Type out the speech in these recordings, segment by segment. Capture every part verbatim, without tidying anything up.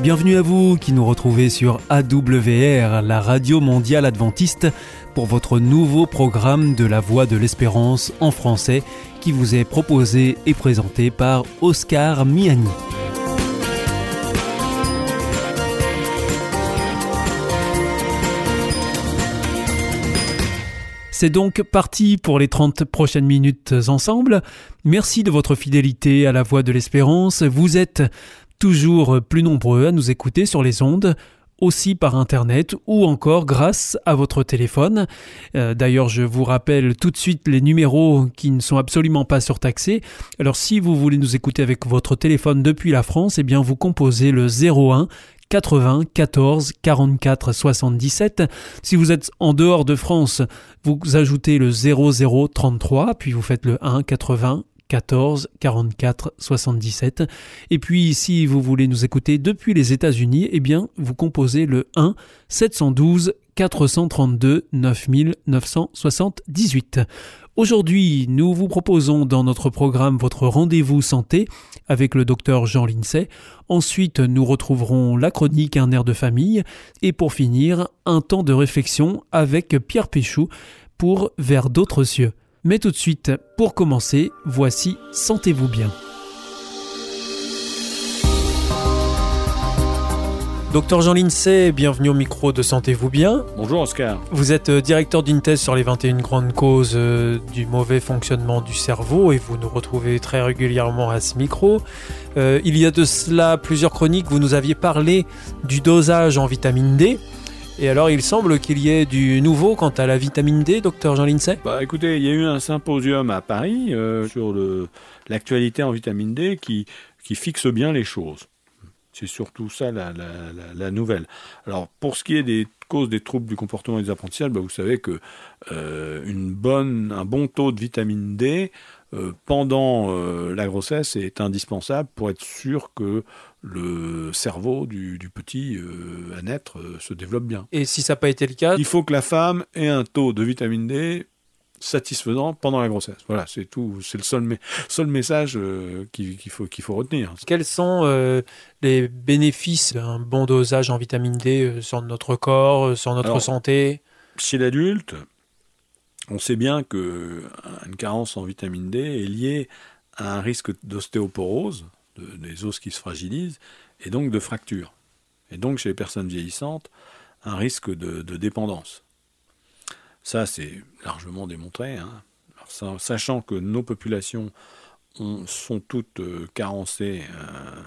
Bienvenue à vous qui nous retrouvez sur A W R, la radio mondiale adventiste, pour votre nouveau programme de la Voix de l'Espérance en français qui vous est proposé et présenté par Oscar Miani. C'est donc parti pour les trente prochaines minutes ensemble. Merci de votre fidélité à la Voix de l'Espérance. Vous êtes toujours plus nombreux à nous écouter sur les ondes, aussi par Internet ou encore grâce à votre téléphone. Euh, d'ailleurs, je vous rappelle tout de suite les numéros qui ne sont absolument pas surtaxés. Alors, si vous voulez nous écouter avec votre téléphone depuis la France, eh bien, vous composez le zéro un quatre-vingt-quatorze quarante-quatre soixante-dix-sept. Si vous êtes en dehors de France, vous ajoutez le zéro zéro trente-trois, puis vous faites le un quatre-vingts quatorze quarante-quatre soixante-dix-sept. Et puis, si vous voulez nous écouter depuis les États-Unis, eh bien, vous composez le un sept un deux quatre trois deux neuf neuf sept huit. Aujourd'hui, nous vous proposons dans notre programme votre rendez-vous santé avec le docteur Jean Lindsay. Ensuite, nous retrouverons la chronique Un air de famille. Et pour finir, un temps de réflexion avec Pierre Péchoux pour Vers d'autres cieux. Mais tout de suite, pour commencer, voici « Sentez-vous bien ». Docteur Jean Lindsay, bienvenue au micro de Sentez-vous bien. Bonjour Oscar. Vous êtes directeur d'une thèse sur les vingt et une grandes causes euh, du mauvais fonctionnement du cerveau et vous nous retrouvez très régulièrement à ce micro. Euh, il y a de cela plusieurs chroniques, vous nous aviez parlé du dosage en vitamine D. Et alors, il semble qu'il y ait du nouveau quant à la vitamine D, docteur Jean Lindsay ? Bah, écoutez, il y a eu un symposium à Paris euh, sur le, l'actualité en vitamine D qui, qui fixe bien les choses. C'est surtout ça la, la, la, la nouvelle. Alors, pour ce qui est des causes des troubles du comportement et des apprentissages, bah, vous savez que euh, une bonne, un bon taux de vitamine D euh, pendant euh, la grossesse est indispensable pour être sûr que le cerveau du, du petit euh, à naître euh, se développe bien. Et si ça n'a pas été le cas ? Il faut que la femme ait un taux de vitamine D satisfaisant pendant la grossesse. Voilà, c'est tout. C'est le seul, me- seul message euh, qu'il, qu'il, faut, qu'il faut retenir. Quels sont euh, les bénéfices d'un bon dosage en vitamine D euh, sur notre corps, euh, sur notre Alors, santé ? Chez l'adulte, on sait bien qu'une carence en vitamine D est liée à un risque d'ostéoporose, des os qui se fragilisent, et donc de fractures. Et donc, chez les personnes vieillissantes, un risque de, de dépendance. Ça, c'est largement démontré, hein. Alors, ça, sachant que nos populations ont, sont toutes euh, carencées euh,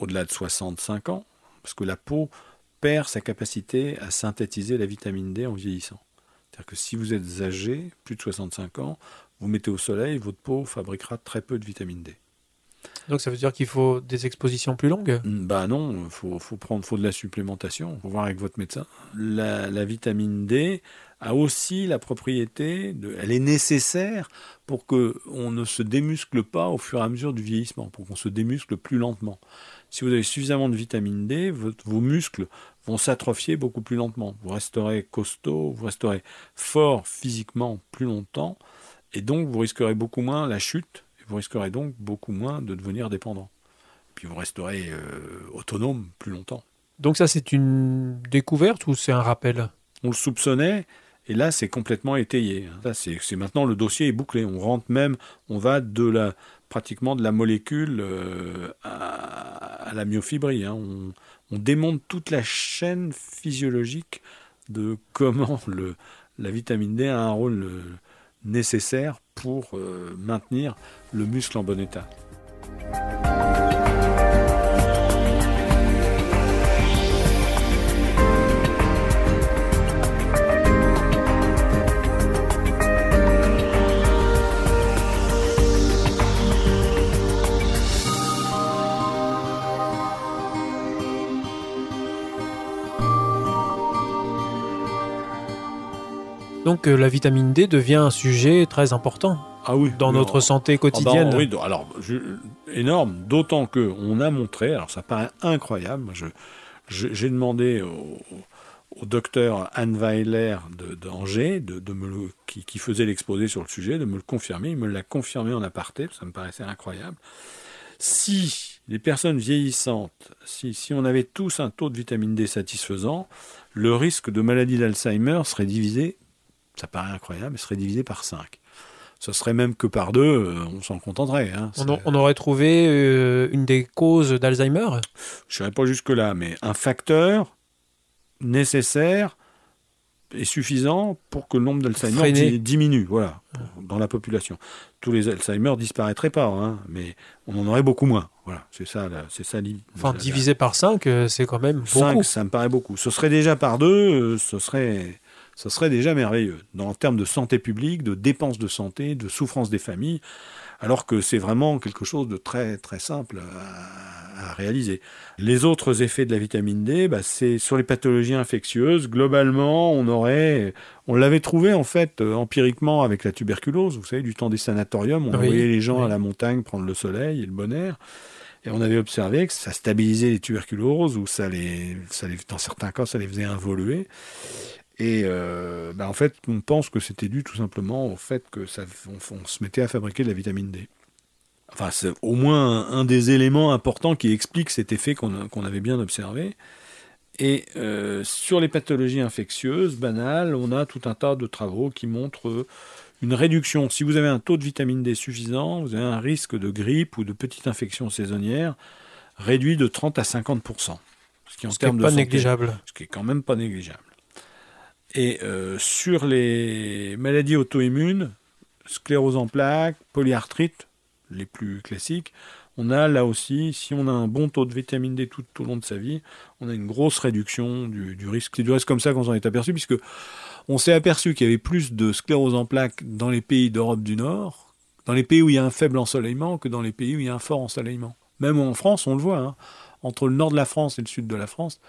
au-delà de soixante-cinq ans, parce que la peau perd sa capacité à synthétiser la vitamine D en vieillissant. C'est-à-dire que si vous êtes âgé, plus de soixante-cinq ans, vous mettez au soleil, votre peau fabriquera très peu de vitamine D. Donc ça veut dire qu'il faut des expositions plus longues ? Bah non, il faut, faut prendre faut de la supplémentation, il faut voir avec votre médecin. La, la vitamine D a aussi la propriété, de, elle est nécessaire pour qu'on ne se démuscle pas au fur et à mesure du vieillissement, pour qu'on se démuscle plus lentement. Si vous avez suffisamment de vitamine D, votre, vos muscles vont s'atrophier beaucoup plus lentement. Vous resterez costaud, vous resterez fort physiquement plus longtemps, et donc vous risquerez beaucoup moins la chute. Vous risquerez donc beaucoup moins de devenir dépendant. Puis vous resterez euh, autonome plus longtemps. Donc ça, c'est une découverte ou c'est un rappel ? On le soupçonnait, et là, c'est complètement étayé. Là, c'est, c'est maintenant, le dossier est bouclé. On rentre même, on va de la, pratiquement de la molécule euh, à, à la myofibrie. Hein. On, on démonte toute la chaîne physiologique de comment le, la vitamine D a un rôle... Le, nécessaire pour euh, maintenir le muscle en bon état. Donc la vitamine D devient un sujet très important ah oui, dans notre alors, santé quotidienne. Ah ben, oui, alors je, énorme, d'autant que on a montré, alors ça paraît incroyable. Moi, je, je, j'ai demandé au, au docteur Anne Weiler de, d'Angers, de, de me le, qui, qui faisait l'exposé sur le sujet, de me le confirmer. Il me l'a confirmé en aparté, ça me paraissait incroyable. Si les personnes vieillissantes, si, si on avait tous un taux de vitamine D satisfaisant, le risque de maladie d'Alzheimer serait divisé, ça paraît incroyable, mais serait divisé par cinq. Ce serait même que par deux, on s'en contenterait. Hein. On, on aurait trouvé euh, une des causes d'Alzheimer ? Je ne dirais pas jusque-là, mais un facteur nécessaire est suffisant pour que le nombre d'Alzheimer d- diminue voilà, pour, dans la population. Tous les Alzheimer ne disparaîtraient pas, hein, mais on en aurait beaucoup moins. Voilà, c'est ça, la, c'est ça l'idée. Enfin, divisé par cinq, c'est quand même beaucoup. cinq, ça me paraît beaucoup. Ce serait déjà par deux, ce serait, ce serait déjà merveilleux. En termes de santé publique, de dépenses de santé, de souffrance des familles, alors que c'est vraiment quelque chose de très, très simple à, à réaliser. Les autres effets de la vitamine D, bah, c'est sur les pathologies infectieuses. Globalement, on aurait... On l'avait trouvé, en fait, empiriquement avec la tuberculose. Vous savez, du temps des sanatoriums, on oui, envoyait les gens oui. à la montagne prendre le soleil et le bon air. Et on avait observé que ça stabilisait les tuberculoses ou ça les, ça les, dans certains cas, ça les faisait involuer. Et euh, bah en fait, on pense que c'était dû tout simplement au fait que ça, on, on se mettait à fabriquer de la vitamine D. Enfin, c'est au moins un, un des éléments importants qui explique cet effet qu'on, qu'on avait bien observé. Et euh, sur les pathologies infectieuses banales, on a tout un tas de travaux qui montrent une réduction. Si vous avez un taux de vitamine D suffisant, vous avez un risque de grippe ou de petite infection saisonnière réduit de trente à cinquante pour cent. Ce qui, en termes de santé, n'est pas négligeable. Ce qui est quand même pas négligeable. Et euh, sur les maladies auto-immunes, sclérose en plaques, polyarthrite, les plus classiques, on a là aussi, si on a un bon taux de vitamine D tout, tout au long de sa vie, on a une grosse réduction du, du risque. C'est du reste comme ça qu'on s'en est aperçu, puisque on s'est aperçu qu'il y avait plus de sclérose en plaques dans les pays d'Europe du Nord, dans les pays où il y a un faible ensoleillement, que dans les pays où il y a un fort ensoleillement. Même en France, on le voit, hein, entre le nord de la France et le sud de la France,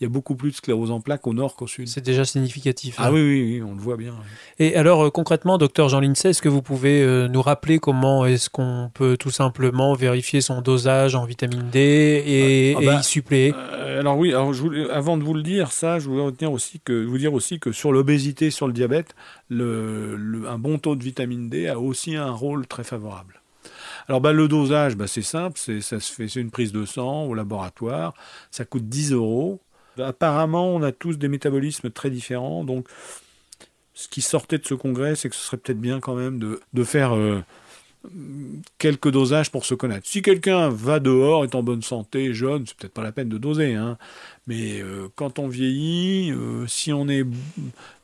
il y a beaucoup plus de sclérose en plaques au nord qu'au sud. C'est déjà significatif. Ah hein. oui, oui, oui, on le voit bien. Et alors, concrètement, docteur Jean Lindsay, est-ce que vous pouvez nous rappeler comment est-ce qu'on peut tout simplement vérifier son dosage en vitamine D et, ah, et bah, y suppléer euh, Alors oui, alors, je voulais, avant de vous le dire, ça, je voulais retenir aussi que, vous dire aussi que sur l'obésité, sur le diabète, le, le, un bon taux de vitamine D a aussi un rôle très favorable. Alors bah, le dosage, bah, c'est simple, c'est, ça se fait, c'est une prise de sang au laboratoire, ça coûte dix euros. Apparemment, on a tous des métabolismes très différents, donc ce qui sortait de ce congrès, c'est que ce serait peut-être bien quand même de, de faire euh, quelques dosages pour se connaître. Si quelqu'un va dehors, est en bonne santé, jeune, c'est peut-être pas la peine de doser, hein. Mais euh, quand on vieillit, euh, si on est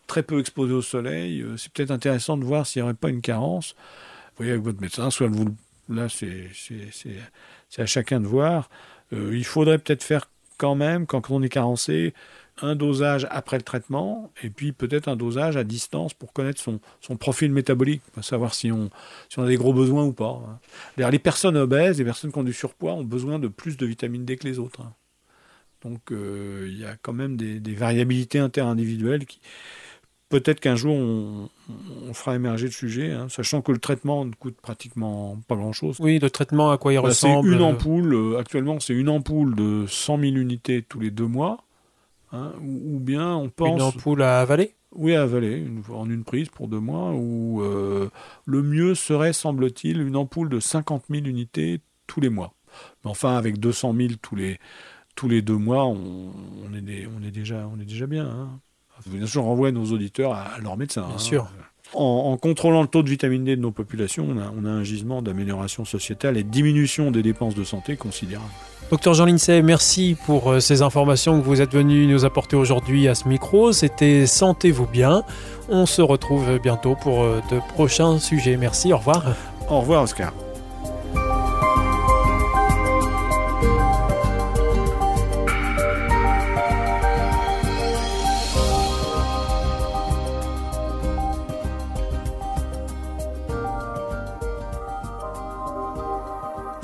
très peu exposé au soleil, euh, c'est peut-être intéressant de voir s'il n'y aurait pas une carence. Vous voyez avec votre médecin, soit vous... Là, c'est, c'est, c'est, c'est à chacun de voir. Euh, il faudrait peut-être faire quand même, quand on est carencé, un dosage après le traitement et puis peut-être un dosage à distance pour connaître son, son profil métabolique, pour savoir si on, si on a des gros besoins ou pas. Hein. D'ailleurs, les personnes obèses, les personnes qui ont du surpoids ont besoin de plus de vitamine D que les autres. Hein. Donc, il euh, y a quand même des, des variabilités interindividuelles qui... Peut-être qu'un jour, on, on fera émerger le sujet, hein, sachant que le traitement ne coûte pratiquement pas grand-chose. Oui, le traitement, à quoi il bah, ressemble c'est une ampoule, euh, actuellement, c'est une ampoule de cent mille unités tous les deux mois, hein, ou, ou bien on pense... Une ampoule à avaler ? Oui, à avaler, une, en une prise pour deux mois, ou euh, le mieux serait, semble-t-il, une ampoule de cinquante mille unités tous les mois. Mais enfin, avec deux cent mille tous les, tous les deux mois, on, on, est des, on, est déjà, on est déjà bien, hein. Bien sûr, on renvoie nos auditeurs à leur médecin. Bien hein. sûr. En, en contrôlant le taux de vitamine D de nos populations, on a, on a un gisement d'amélioration sociétale et de diminution des dépenses de santé considérable. Docteur Jean Lindsay, merci pour ces informations que vous êtes venu nous apporter aujourd'hui à ce micro. C'était Sentez-vous bien. On se retrouve bientôt pour de prochains sujets. Merci, au revoir. Au revoir, Oscar.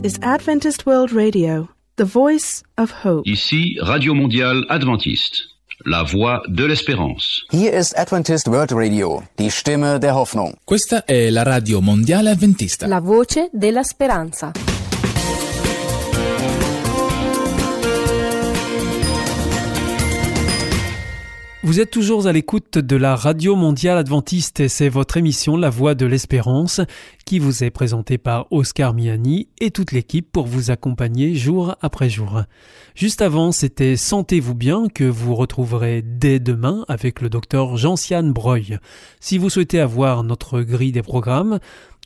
This is Adventist World Radio, the voice of hope. Ici, Radio Mondiale Adventiste, la voix dell'espérance. Here is Adventist World Radio, die Stimme der Hoffnung. Questa è la Radio Mondiale Adventista, la voce della speranza. Vous êtes toujours à l'écoute de la Radio Mondiale Adventiste et c'est votre émission La Voix de l'Espérance qui vous est présentée par Oscar Miani et toute l'équipe pour vous accompagner jour après jour. Juste avant, c'était Sentez-vous bien que vous retrouverez dès demain avec le docteur Jean-Cian Breuil. Si vous souhaitez avoir notre grille des programmes,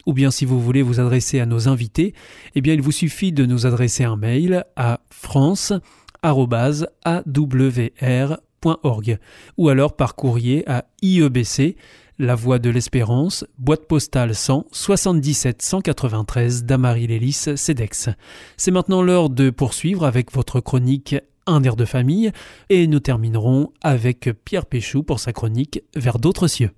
ou bien si vous voulez vous adresser à nos invités, eh bien il vous suffit de nous adresser un mail à france arobase a w r point org ou alors par courrier à I E B C, La Voix de l'Espérance, boîte postale cent, soixante-dix-sept cent quatre-vingt-treize, Dammarie-les-Lys, Cedex. C'est maintenant l'heure de poursuivre avec votre chronique Un air de famille et nous terminerons avec Pierre Péchoux pour sa chronique Vers d'autres cieux.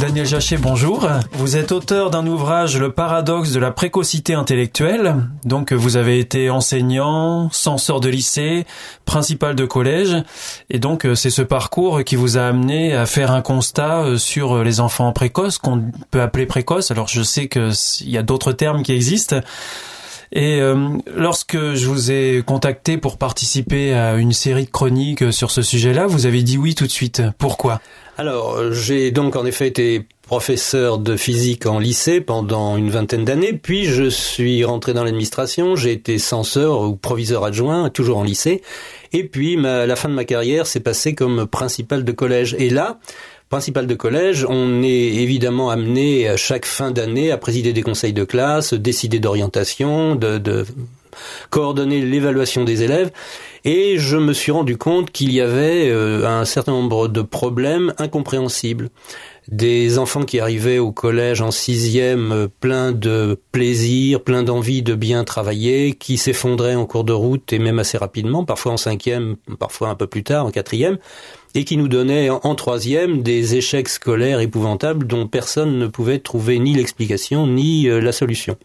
Daniel Jachet, bonjour. Vous êtes auteur d'un ouvrage, Le paradoxe de la précocité intellectuelle. Donc, vous avez été enseignant, censeur de lycée, principal de collège. Et donc, c'est ce parcours qui vous a amené à faire un constat sur les enfants précoces, qu'on peut appeler précoces. Alors, je sais qu'il y a d'autres termes qui existent. Et euh, lorsque je vous ai contacté pour participer à une série de chroniques sur ce sujet-là, vous avez dit oui tout de suite. Pourquoi ? Alors, j'ai donc en effet été professeur de physique en lycée pendant une vingtaine d'années, puis je suis rentré dans l'administration, j'ai été censeur ou proviseur adjoint, toujours en lycée, et puis ma, la fin de ma carrière s'est passée comme principal de collège. Et là, principal de collège, on est évidemment amené à chaque fin d'année à présider des conseils de classe, décider d'orientation, de, de coordonner l'évaluation des élèves. Et je me suis rendu compte qu'il y avait euh, un certain nombre de problèmes incompréhensibles. Des enfants qui arrivaient au collège en sixième, euh, pleins de plaisir, pleins d'envie de bien travailler, qui s'effondraient en cours de route et même assez rapidement, parfois en cinquième, parfois un peu plus tard, en quatrième, et qui nous donnaient en, en troisième des échecs scolaires épouvantables dont personne ne pouvait trouver ni l'explication ni euh, la solution.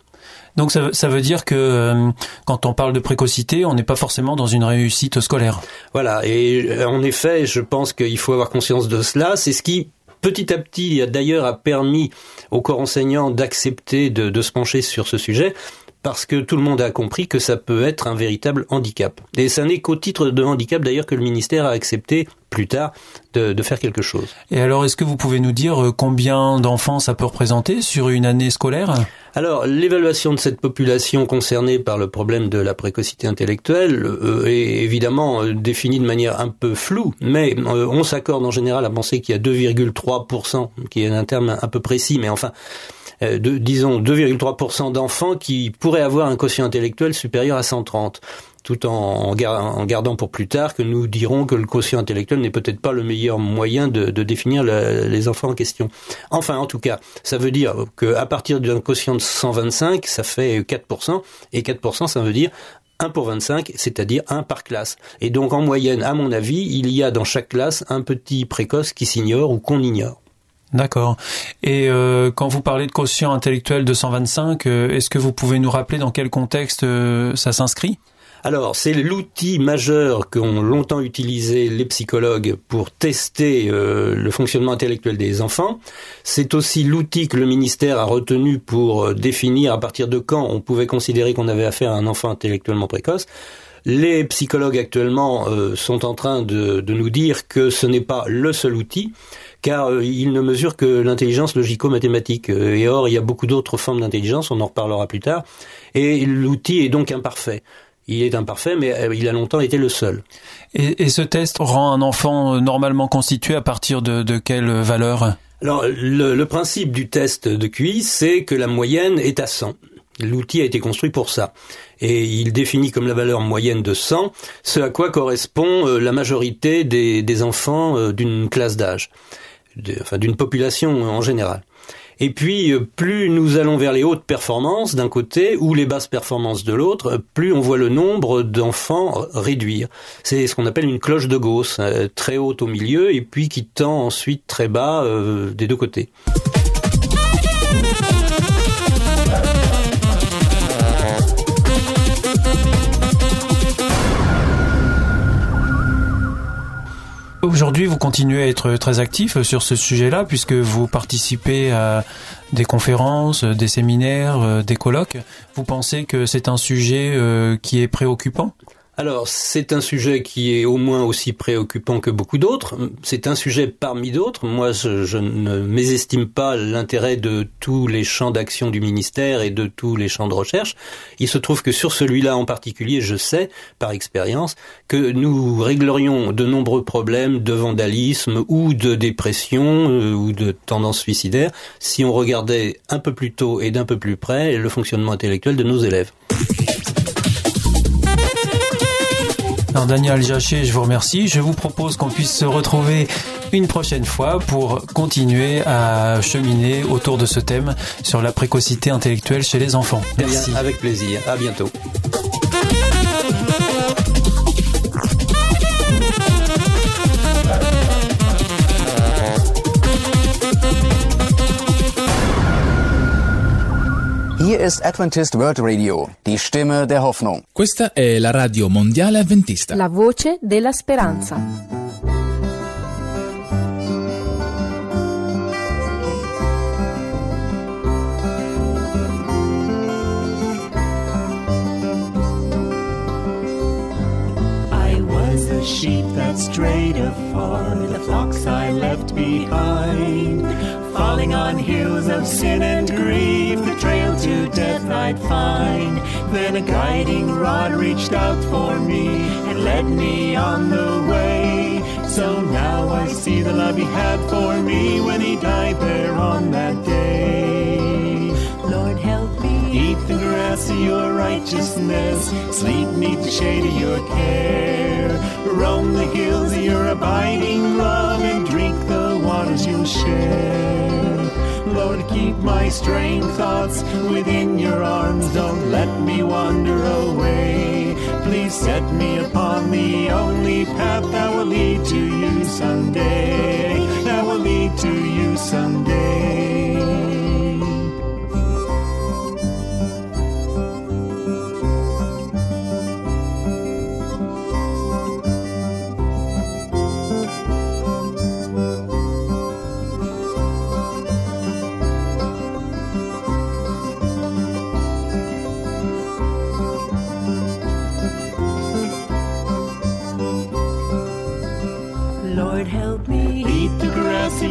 Donc ça, ça veut dire que euh, quand on parle de précocité, on n'est pas forcément dans une réussite scolaire. Voilà, et en effet, je pense qu'il faut avoir conscience de cela. C'est ce qui, petit à petit, d'ailleurs, a permis au corps enseignant d'accepter de, de se pencher sur ce sujet, parce que tout le monde a compris que ça peut être un véritable handicap. Et ça n'est qu'au titre de handicap, d'ailleurs, que le ministère a accepté plus tard de, de faire quelque chose. Et alors, est-ce que vous pouvez nous dire combien d'enfants ça peut représenter sur une année scolaire ? Alors, l'évaluation de cette population concernée par le problème de la précocité intellectuelle est évidemment définie de manière un peu floue, mais on s'accorde en général à penser qu'il y a deux virgule trois pour cent, qui est un terme un peu précis, mais enfin, de, disons deux virgule trois pour cent d'enfants qui pourraient avoir un quotient intellectuel supérieur à cent trente. Tout en gardant pour plus tard que nous dirons que le quotient intellectuel n'est peut-être pas le meilleur moyen de, de définir la, les enfants en question. Enfin, en tout cas, ça veut dire qu'à partir d'un quotient de cent vingt-cinq, ça fait quatre pour cent, et quatre pour cent, ça veut dire un pour vingt-cinq, c'est-à-dire un par classe. Et donc, en moyenne, à mon avis, il y a dans chaque classe un petit précoce qui s'ignore ou qu'on ignore. D'accord. Et euh, quand vous parlez de quotient intellectuel de cent vingt-cinq, euh, est-ce que vous pouvez nous rappeler dans quel contexte euh, ça s'inscrit ? Alors, c'est l'outil majeur qu'ont longtemps utilisé les psychologues pour tester euh, le fonctionnement intellectuel des enfants. C'est aussi l'outil que le ministère a retenu pour définir à partir de quand on pouvait considérer qu'on avait affaire à un enfant intellectuellement précoce. Les psychologues actuellement euh, sont en train de, de nous dire que ce n'est pas le seul outil, car euh, ils ne mesurent que l'intelligence logico-mathématique. Et or, il y a beaucoup d'autres formes d'intelligence, on en reparlera plus tard, et l'outil est donc imparfait. Il est imparfait, mais il a longtemps été le seul. Et, et ce test rend un enfant normalement constitué à partir de, de quelle valeur ? Alors, le, le principe du test de Q I, c'est que la moyenne est à cent. L'outil a été construit pour ça. Et il définit comme la valeur moyenne de cent ce à quoi correspond la majorité des, des enfants d'une classe d'âge, de, enfin d'une population en général. Et puis, plus nous allons vers les hautes performances d'un côté ou les basses performances de l'autre, plus on voit le nombre d'enfants réduire. C'est ce qu'on appelle une cloche de Gauss, très haute au milieu et puis qui tend ensuite très bas euh, des deux côtés. Aujourd'hui, vous continuez à être très actif sur ce sujet-là, puisque vous participez à des conférences, des séminaires, des colloques. Vous pensez que c'est un sujet qui est préoccupant ? Alors, c'est un sujet qui est au moins aussi préoccupant que beaucoup d'autres. C'est un sujet parmi d'autres. Moi, je, je ne mésestime pas l'intérêt de tous les champs d'action du ministère et de tous les champs de recherche. Il se trouve que sur celui-là en particulier, je sais, par expérience, que nous réglerions de nombreux problèmes de vandalisme ou de dépression euh, ou de tendance suicidaire si on regardait un peu plus tôt et d'un peu plus près le fonctionnement intellectuel de nos élèves. Alors Daniel Jachet, je vous remercie. Je vous propose qu'on puisse se retrouver une prochaine fois pour continuer à cheminer autour de ce thème sur la précocité intellectuelle chez les enfants. Merci. Avec plaisir. À bientôt. Hier ist Adventist World Radio, die Stimme der Hoffnung. Questa è la radio mondiale avventista. La voce della speranza. I was the sheep that strayed afar, the flocks I left behind. Falling on hills of sin and grief, the trail to death I'd find. Then a guiding rod reached out for me and led me on the way. So now I see the love he had for me when he died there on that day. Lord, help me eat the grass of your righteousness, sleep neath the shade of your care. Roam the hills of your abiding love and drink the waters you'll share. Lord, keep my straying thoughts within your arms. Don't let me wander away. Please set me upon the only path that will lead to you someday. That will lead to you someday.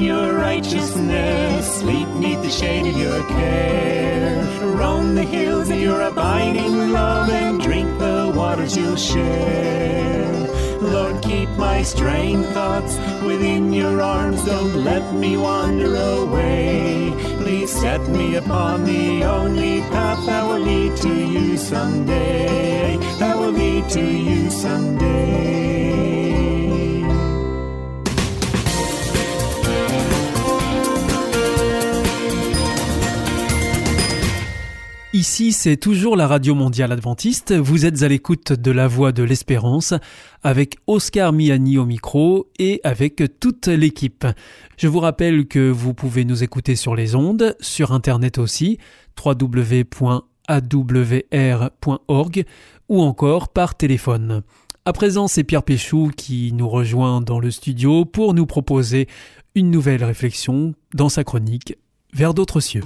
Your righteousness, sleep neath the shade of your care. Roam the hills of your abiding love and drink the waters you'll share. Lord, keep my straying thoughts within your arms. Don't let me wander away. Please set me upon the only path that will lead to you someday. That will lead to you someday. Ici, c'est toujours la Radio Mondiale Adventiste. Vous êtes à l'écoute de La Voix de l'Espérance avec Oscar Miani au micro et avec toute l'équipe. Je vous rappelle que vous pouvez nous écouter sur les ondes, sur Internet aussi, double vé double vé double vé point a w r point org ou encore par téléphone. À présent, c'est Pierre Péchoux qui nous rejoint dans le studio pour nous proposer une nouvelle réflexion dans sa chronique « Vers d'autres cieux ».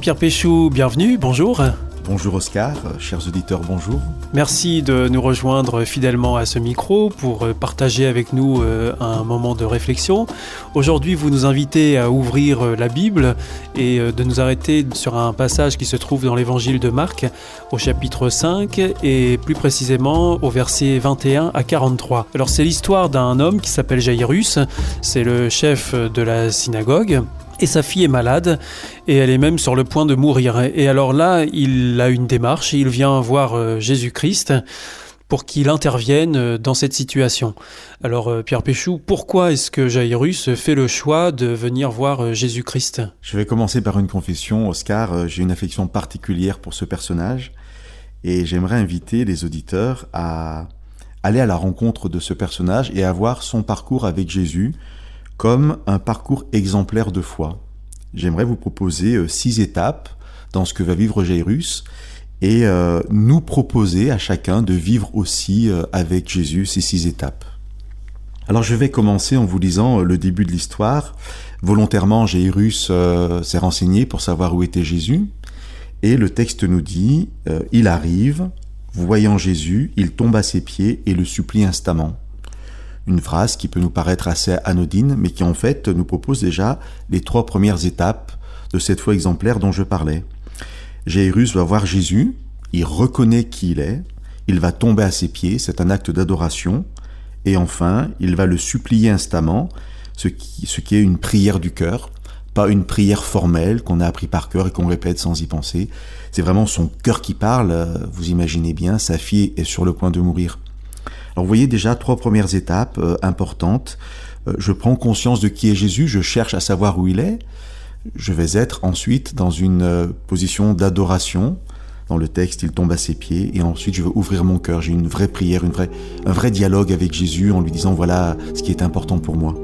Pierre Péchoux, bienvenue, bonjour. Bonjour Oscar, chers auditeurs, bonjour. Merci de nous rejoindre fidèlement à ce micro pour partager avec nous un moment de réflexion. Aujourd'hui, vous nous invitez à ouvrir la Bible et de nous arrêter sur un passage qui se trouve dans l'évangile de Marc au chapitre cinq et plus précisément au verset vingt et un à quarante-trois. Alors c'est l'histoire d'un homme qui s'appelle Jaïrus, c'est le chef de la synagogue. Et sa fille est malade et elle est même sur le point de mourir. Et alors là, il a une démarche, il vient voir Jésus-Christ pour qu'il intervienne dans cette situation. Alors Pierre Péchoux, pourquoi est-ce que Jaïrus fait le choix de venir voir Jésus-Christ ? Je vais commencer par une confession, Oscar. J'ai une affection particulière pour ce personnage et j'aimerais inviter les auditeurs à aller à la rencontre de ce personnage et à voir son parcours avec Jésus comme un parcours exemplaire de foi. J'aimerais vous proposer six étapes dans ce que va vivre Jaïrus et euh, nous proposer à chacun de vivre aussi euh, avec Jésus ces six étapes. Alors je vais commencer en vous lisant le début de l'histoire. Volontairement, Jaïrus euh, s'est renseigné pour savoir où était Jésus. Et le texte nous dit euh, « Il arrive, voyant Jésus, il tombe à ses pieds et le supplie instamment. » Une phrase qui peut nous paraître assez anodine, mais qui en fait nous propose déjà les trois premières étapes de cette foi exemplaire dont je parlais. Jaïrus va voir Jésus, il reconnaît qui il est, il va tomber à ses pieds, c'est un acte d'adoration. Et enfin, il va le supplier instamment, ce qui, ce qui est une prière du cœur, pas une prière formelle qu'on a appris par cœur et qu'on répète sans y penser. C'est vraiment son cœur qui parle, vous imaginez bien, sa fille est sur le point de mourir. Alors vous voyez déjà trois premières étapes euh, importantes. Euh, je prends conscience de qui est Jésus, je cherche à savoir où il est. Je vais être ensuite dans une euh, position d'adoration. Dans le texte, il tombe à ses pieds et ensuite je veux ouvrir mon cœur. J'ai une vraie prière, une vraie, un vrai dialogue avec Jésus en lui disant voilà ce qui est important pour moi.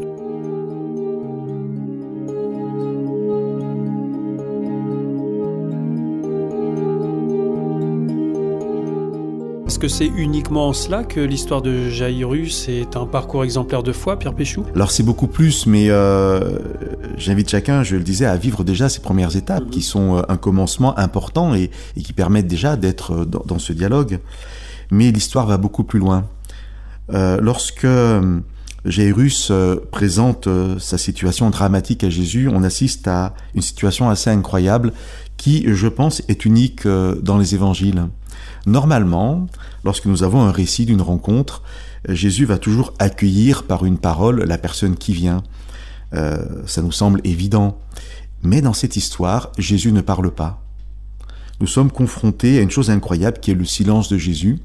Est-ce que c'est uniquement en cela que l'histoire de Jaïrus est un parcours exemplaire de foi, Pierre Péchoux ? Alors c'est beaucoup plus, mais euh, j'invite chacun, je le disais, à vivre déjà ces premières étapes qui sont un commencement important et, et qui permettent déjà d'être dans, dans ce dialogue. Mais l'histoire va beaucoup plus loin. Euh, lorsque Jaïrus présente sa situation dramatique à Jésus, on assiste à une situation assez incroyable qui, je pense, est unique dans les évangiles. Normalement, lorsque nous avons un récit d'une rencontre, Jésus va toujours accueillir par une parole la personne qui vient. Euh, ça nous semble évident. Mais dans cette histoire, Jésus ne parle pas. Nous sommes confrontés à une chose incroyable qui est le silence de Jésus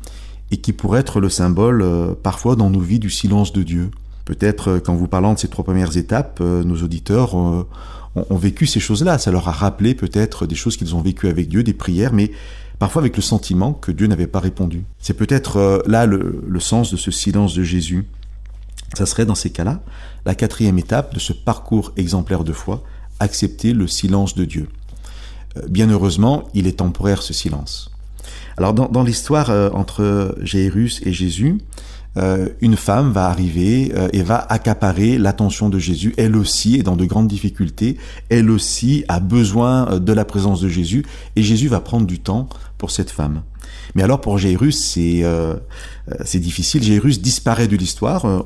et qui pourrait être le symbole euh, parfois dans nos vies du silence de Dieu. Peut-être euh, qu'en vous parlant de ces trois premières étapes, euh, nos auditeurs euh, ont, ont vécu ces choses-là. Ça leur a rappelé peut-être des choses qu'ils ont vécues avec Dieu, des prières, mais parfois avec le sentiment que Dieu n'avait pas répondu. C'est peut-être euh, là le, le sens de ce silence de Jésus. Ça serait dans ces cas-là la quatrième étape de ce parcours exemplaire de foi, accepter le silence de Dieu. Euh, bien heureusement, il est temporaire ce silence. Alors dans, dans l'histoire euh, entre Jaïrus et Jésus, euh, une femme va arriver euh, et va accaparer l'attention de Jésus. Elle aussi est dans de grandes difficultés, elle aussi a besoin euh, de la présence de Jésus et Jésus va prendre du temps pour cette femme. Mais alors pour Jaïrus, c'est, euh, c'est difficile, Jaïrus disparaît de l'histoire, euh,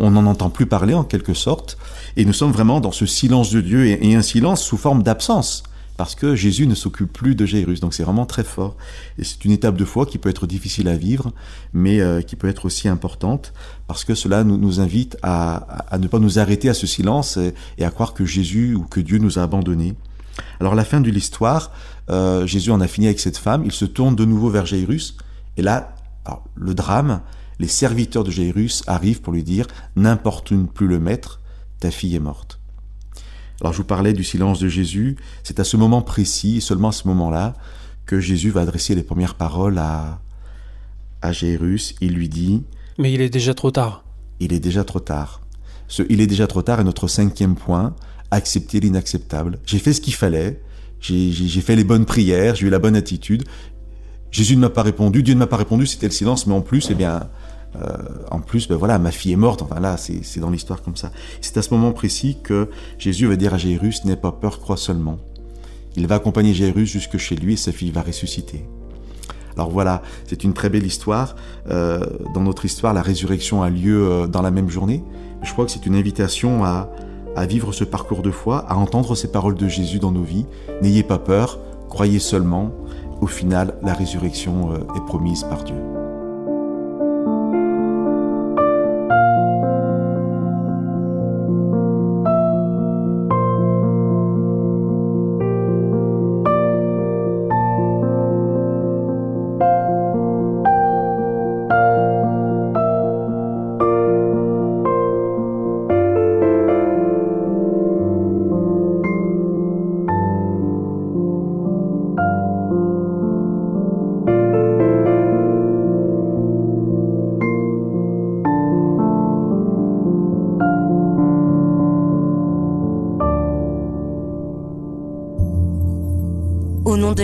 on n'en entend plus parler en quelque sorte et nous sommes vraiment dans ce silence de Dieu et, et un silence sous forme d'absence. Parce que Jésus ne s'occupe plus de Jaïrus, donc c'est vraiment très fort. Et c'est une étape de foi qui peut être difficile à vivre, mais euh, qui peut être aussi importante, parce que cela nous, nous invite à, à ne pas nous arrêter à ce silence et, et à croire que Jésus ou que Dieu nous a abandonnés. Alors à la fin de l'histoire, euh, Jésus en a fini avec cette femme, il se tourne de nouveau vers Jaïrus, et là, alors, le drame, les serviteurs de Jaïrus arrivent pour lui dire « N'importune plus le maître, ta fille est morte ». Alors je vous parlais du silence de Jésus, c'est à ce moment précis, seulement à ce moment-là, que Jésus va adresser les premières paroles à, à Jaïrus. Il lui dit... Mais il est déjà trop tard. Il est déjà trop tard. Ce « il est déjà trop tard » est notre cinquième point, accepter l'inacceptable. J'ai fait ce qu'il fallait, j'ai, j'ai, j'ai fait les bonnes prières, j'ai eu la bonne attitude. Jésus ne m'a pas répondu, Dieu ne m'a pas répondu, c'était le silence, mais en plus, eh bien... Euh, en plus, ben voilà, ma fille est morte, enfin là, c'est, c'est dans l'histoire comme ça. C'est à ce moment précis que Jésus va dire à Jaïrus, n'aie pas peur, crois seulement. Il va accompagner Jaïrus jusque chez lui et sa fille va ressusciter. Alors voilà, c'est une très belle histoire. Euh, dans notre histoire, la résurrection a lieu dans la même journée. Je crois que c'est une invitation à, à vivre ce parcours de foi, à entendre ces paroles de Jésus dans nos vies. N'ayez pas peur, croyez seulement. Au final, la résurrection est promise par Dieu. au nom de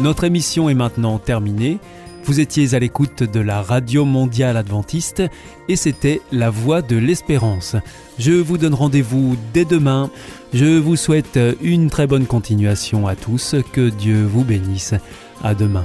Notre émission est maintenant terminée. Vous étiez à l'écoute de la Radio Mondiale Adventiste et c'était La Voix de l'Espérance. Je vous donne rendez-vous dès demain. Je vous souhaite une très bonne continuation à tous. Que Dieu vous bénisse. À demain.